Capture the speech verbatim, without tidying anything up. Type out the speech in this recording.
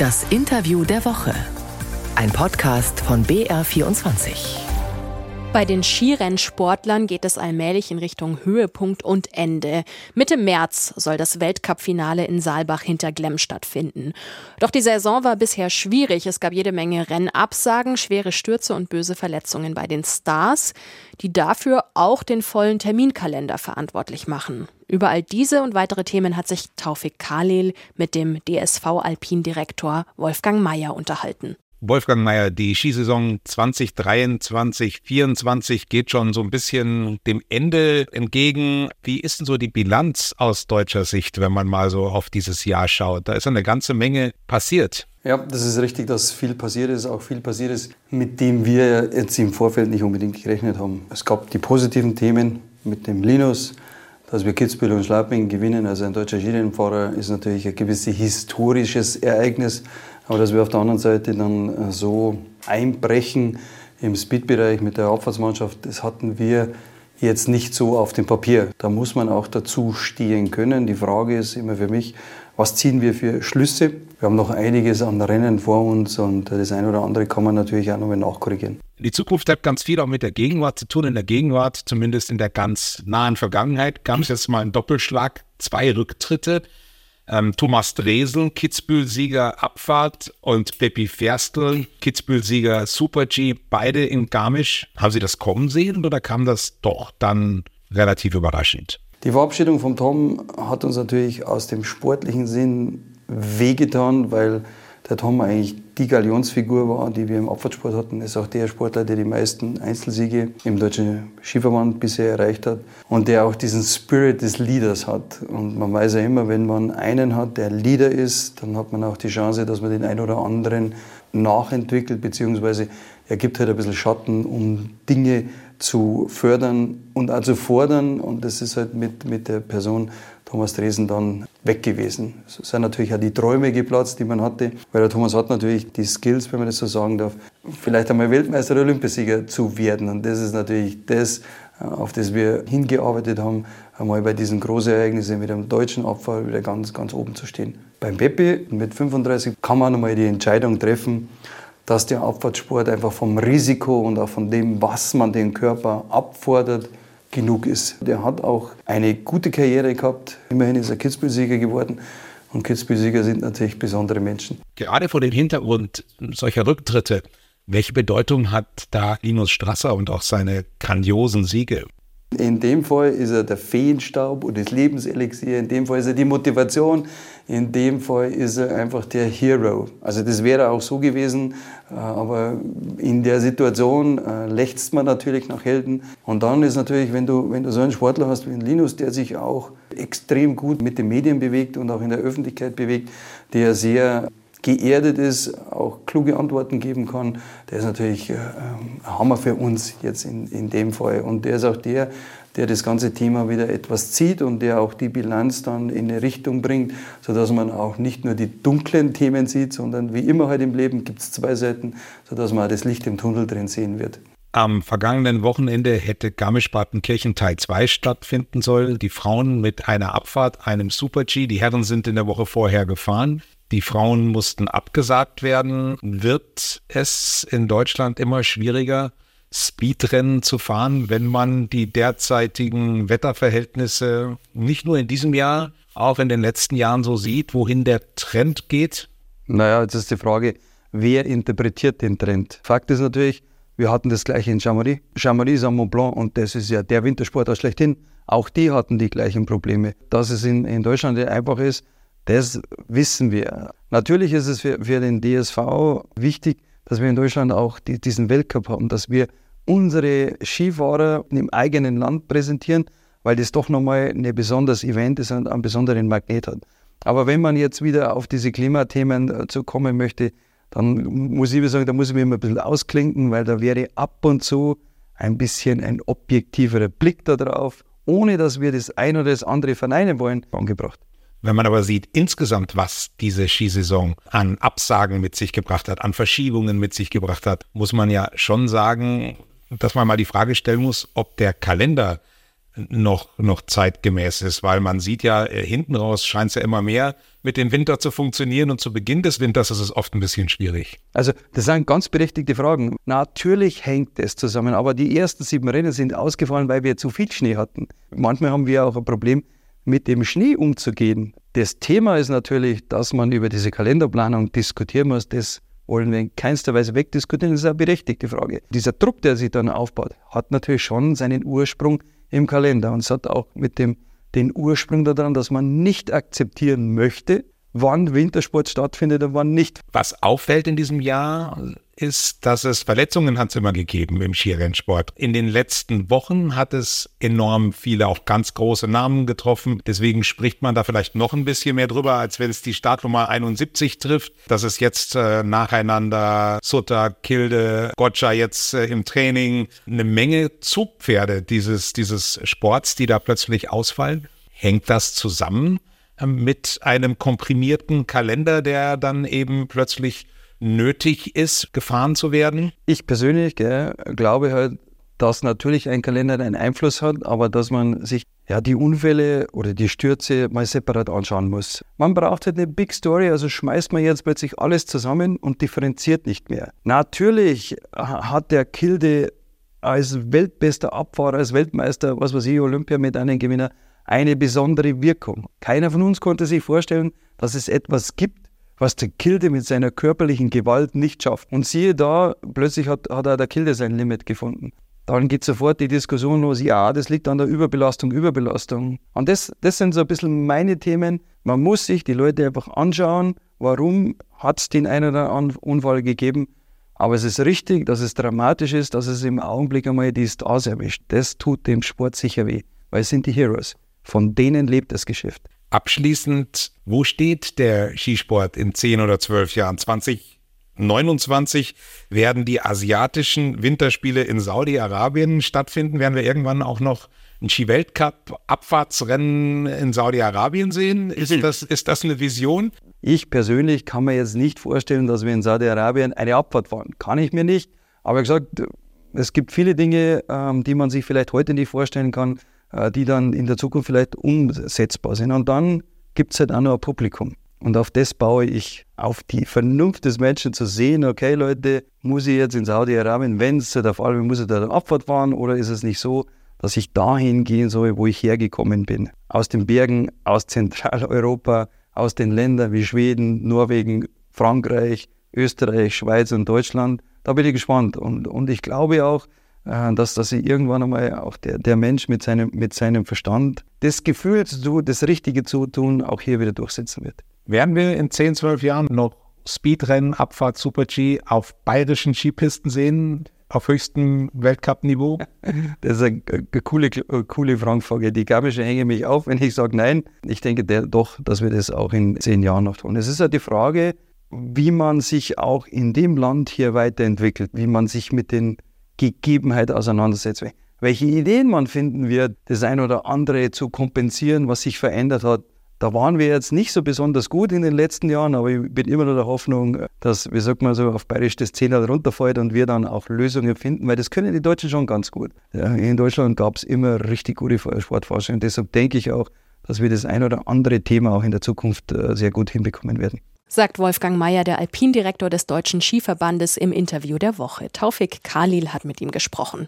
Das Interview der Woche. Ein Podcast von B R vierundzwanzig. Bei den Skirennsportlern geht es allmählich in Richtung Höhepunkt und Ende. Mitte März soll das Weltcup-Finale in Saalbach-Hinterglemm stattfinden. Doch die Saison war bisher schwierig. Es gab jede Menge Rennabsagen, schwere Stürze und böse Verletzungen bei den Stars, die dafür auch den vollen Terminkalender verantwortlich machen. Über all diese und weitere Themen hat sich Taufig Khalil mit dem D S V-Alpindirektor Wolfgang Maier unterhalten. Wolfgang Maier, die Skisaison zwanzig dreiundzwanzig, vierundzwanzig geht schon so ein bisschen dem Ende entgegen. Wie ist denn so die Bilanz aus deutscher Sicht, wenn man mal so auf dieses Jahr schaut? Da ist eine ganze Menge passiert. Ja, das ist richtig, dass viel passiert ist, auch viel passiert ist, mit dem wir jetzt im Vorfeld nicht unbedingt gerechnet haben. Es gab die positiven Themen mit dem Linus, dass wir Kitzbühel und Schladming gewinnen. Also ein deutscher Skirennfahrer ist natürlich ein gewisses historisches Ereignis. Aber dass wir auf der anderen Seite dann so einbrechen im Speedbereich mit der Abfahrtsmannschaft, das hatten wir jetzt nicht so auf dem Papier. Da muss man auch dazu stehen können. Die Frage ist immer für mich, was ziehen wir für Schlüsse? Wir haben noch einiges an Rennen vor uns und das eine oder andere kann man natürlich auch noch mal nachkorrigieren. Die Zukunft hat ganz viel auch mit der Gegenwart zu tun. In der Gegenwart, zumindest in der ganz nahen Vergangenheit, gab es jetzt mal einen Doppelschlag, zwei Rücktritte. Thomas Dresl, Kitzbühel-Sieger Abfahrt, und Pepi Ferstl, Kitzbühel-Sieger Super-G, beide in Garmisch. Haben Sie das kommen sehen oder kam das doch dann relativ überraschend? Die Verabschiedung von Tom hat uns natürlich aus dem sportlichen Sinn wehgetan, weil der Tom eigentlich die Galionsfigur war, die wir im Abfahrtssport hatten. Er ist auch der Sportler, der die meisten Einzelsiege im Deutschen Skiverband bisher erreicht hat und der auch diesen Spirit des Leaders hat. Und man weiß ja immer, wenn man einen hat, der Leader ist, dann hat man auch die Chance, dass man den einen oder anderen nachentwickelt, beziehungsweise er gibt halt ein bisschen Schatten, um Dinge zu fördern und auch zu fordern. Und das ist halt mit, mit der Person Thomas Dresl dann weg gewesen. Es sind natürlich auch die Träume geplatzt, die man hatte, weil der Thomas hat natürlich die Skills, wenn man das so sagen darf, vielleicht einmal Weltmeister oder Olympiasieger zu werden. Und das ist natürlich das, auf das wir hingearbeitet haben, einmal bei diesen großen Ereignissen mit dem deutschen Abfall wieder ganz, ganz oben zu stehen. Beim Pepi mit fünfunddreißig kann man nochmal die Entscheidung treffen, dass der Abfahrtssport einfach vom Risiko und auch von dem, was man den Körper abfordert, genug ist. Der hat auch eine gute Karriere gehabt. Immerhin ist er Kitzbühel-Sieger geworden. Und Kitzbühel-Sieger sind natürlich besondere Menschen. Gerade vor dem Hintergrund solcher Rücktritte, welche Bedeutung hat da Linus Strasser und auch seine grandiosen Siege? In dem Fall ist er der Feenstaub und das Lebenselixier. In dem Fall ist er die Motivation. In dem Fall ist er einfach der Hero. Also das wäre auch so gewesen, aber in der Situation lechzt man natürlich nach Helden. Und dann ist natürlich, wenn du, wenn du so einen Sportler hast wie Linus, der sich auch extrem gut mit den Medien bewegt und auch in der Öffentlichkeit bewegt, der sehr geerdet ist, auch kluge Antworten geben kann, der ist natürlich äh, ein Hammer für uns jetzt in, in dem Fall. Und der ist auch der, der das ganze Thema wieder etwas zieht und der auch die Bilanz dann in eine Richtung bringt, sodass man auch nicht nur die dunklen Themen sieht, sondern wie immer halt im Leben gibt es zwei Seiten, sodass man auch das Licht im Tunnel drin sehen wird. Am vergangenen Wochenende hätte Garmisch-Partenkirchen Teil zwei stattfinden sollen. Die Frauen mit einer Abfahrt, einem Super-G. Die Herren sind in der Woche vorher gefahren. Die Frauen mussten abgesagt werden. Wird es in Deutschland immer schwieriger, Speedrennen zu fahren, wenn man die derzeitigen Wetterverhältnisse nicht nur in diesem Jahr, auch in den letzten Jahren so sieht, wohin der Trend geht? Naja, jetzt ist die Frage, wer interpretiert den Trend? Fakt ist natürlich, wir hatten das gleiche in Chamonix. Chamonix ist am Mont Blanc und das ist ja der Wintersportler schlechthin. Auch die hatten die gleichen Probleme. Dass es in, in Deutschland einfach ist, das wissen wir. Natürlich ist es für, für den D S V wichtig, dass wir in Deutschland auch die, diesen Weltcup haben, dass wir unsere Skifahrer im eigenen Land präsentieren, weil das doch nochmal ein besonderes Event ist und einen besonderen Magnet hat. Aber wenn man jetzt wieder auf diese Klimathemen zu kommen möchte, dann muss ich sagen, da muss ich mich immer ein bisschen ausklinken, weil da wäre ab und zu ein bisschen ein objektiverer Blick darauf, ohne dass wir das eine oder das andere verneinen wollen, angebracht. Wenn man aber sieht, insgesamt, was diese Skisaison an Absagen mit sich gebracht hat, an Verschiebungen mit sich gebracht hat, muss man ja schon sagen, dass man mal die Frage stellen muss, ob der Kalender noch, noch zeitgemäß ist, weil man sieht ja, hinten raus scheint es ja immer mehr mit dem Winter zu funktionieren und zu Beginn des Winters ist es oft ein bisschen schwierig. Also das sind ganz berechtigte Fragen. Natürlich hängt es zusammen, aber die ersten sieben Rennen sind ausgefallen, weil wir zu viel Schnee hatten. Manchmal haben wir auch ein Problem, mit dem Schnee umzugehen. Das Thema ist natürlich, dass man über diese Kalenderplanung diskutieren muss, das wollen wir in keinster Weise wegdiskutieren, das ist eine berechtigte Frage. Dieser Druck, der sich dann aufbaut, hat natürlich schon seinen Ursprung im Kalender und es hat auch mit dem den Ursprung daran, dass man nicht akzeptieren möchte, wann Wintersport stattfindet und wann nicht. Was auffällt in diesem Jahr ist, dass es Verletzungen hat es immer gegeben im Skirennsport. In den letzten Wochen hat es enorm viele, auch ganz große Namen getroffen. Deswegen spricht man da vielleicht noch ein bisschen mehr drüber, als wenn es die Startnummer einundsiebzig trifft. Dass es jetzt äh, nacheinander Sutter, Kilde, Gotcha jetzt äh, im Training eine Menge Zugpferde dieses, dieses Sports, die da plötzlich ausfallen. Hängt das zusammen äh, mit einem komprimierten Kalender, der dann eben plötzlich nötig ist, gefahren zu werden? Ich persönlich gell, glaube halt, dass natürlich ein Kalender einen Einfluss hat, aber dass man sich ja die Unfälle oder die Stürze mal separat anschauen muss. Man braucht halt eine Big Story, also schmeißt man jetzt plötzlich alles zusammen und differenziert nicht mehr. Natürlich hat der Kilde als weltbester Abfahrer, als Weltmeister, was weiß ich, Olympiamedaillengewinner, eine besondere Wirkung. Keiner von uns konnte sich vorstellen, dass es etwas gibt, was der Kilde mit seiner körperlichen Gewalt nicht schafft. Und siehe da, plötzlich hat, hat auch der Kilde sein Limit gefunden. Dann geht sofort die Diskussion los, ja, das liegt an der Überbelastung, Überbelastung. Und das, das sind so ein bisschen meine Themen. Man muss sich die Leute einfach anschauen, warum hat es den einen oder anderen Unfall gegeben. Aber es ist richtig, dass es dramatisch ist, dass es im Augenblick einmal die Stars erwischt. Das tut dem Sport sicher weh, weil es sind die Heroes. Von denen lebt das Geschäft. Abschließend, wo steht der Skisport in zehn oder zwölf Jahren? zwanzig neunundzwanzig werden die asiatischen Winterspiele in Saudi-Arabien stattfinden. Werden wir irgendwann auch noch ein Ski-Weltcup-Abfahrtsrennen in Saudi-Arabien sehen? Ist das, ist das eine Vision? Ich persönlich kann mir jetzt nicht vorstellen, dass wir in Saudi-Arabien eine Abfahrt fahren. Kann ich mir nicht. Aber wie gesagt, es gibt viele Dinge, die man sich vielleicht heute nicht vorstellen kann, die dann in der Zukunft vielleicht umsetzbar sind. Und dann gibt es halt auch noch ein Publikum. Und auf das baue ich, auf die Vernunft des Menschen zu sehen, okay Leute, muss ich jetzt in Saudi-Arabien, wenn es der Fall ist, muss ich da dann Abfahrt fahren oder ist es nicht so, dass ich dahin gehen soll, wo ich hergekommen bin? Aus den Bergen, aus Zentraleuropa, aus den Ländern wie Schweden, Norwegen, Frankreich, Österreich, Schweiz und Deutschland. Da bin ich gespannt. Und, und ich glaube auch, Dass, dass irgendwann einmal auch der, der Mensch mit seinem, mit seinem Verstand das Gefühl, zu, das Richtige zu tun, auch hier wieder durchsetzen wird. Werden wir in zehn, zwölf Jahren noch Speedrennen, Abfahrt, Super-G auf bayerischen Skipisten sehen, auf höchstem Weltcup-Niveau? Das ist eine, eine coole, eine coole Frankfrage. Die Garmische hänge mich auf, wenn ich sage nein. Ich denke der, doch, dass wir das auch in zehn Jahren noch tun. Es ist ja die Frage, wie man sich auch in dem Land hier weiterentwickelt, wie man sich mit den Gegebenheit auseinandersetzt. Welche Ideen man finden wird, das ein oder andere zu kompensieren, was sich verändert hat. Da waren wir jetzt nicht so besonders gut in den letzten Jahren, aber ich bin immer noch der Hoffnung, dass, wie sagt man so, auf bayerisch das Zehnerl runterfällt und wir dann auch Lösungen finden, weil das können die Deutschen schon ganz gut. Ja, in Deutschland gab es immer richtig gute Sportforscher und deshalb denke ich auch, dass wir das ein oder andere Thema auch in der Zukunft sehr gut hinbekommen werden. Sagt Wolfgang Maier, der Alpindirektor des Deutschen Skiverbandes, im Interview der Woche. Taufig Khalil hat mit ihm gesprochen.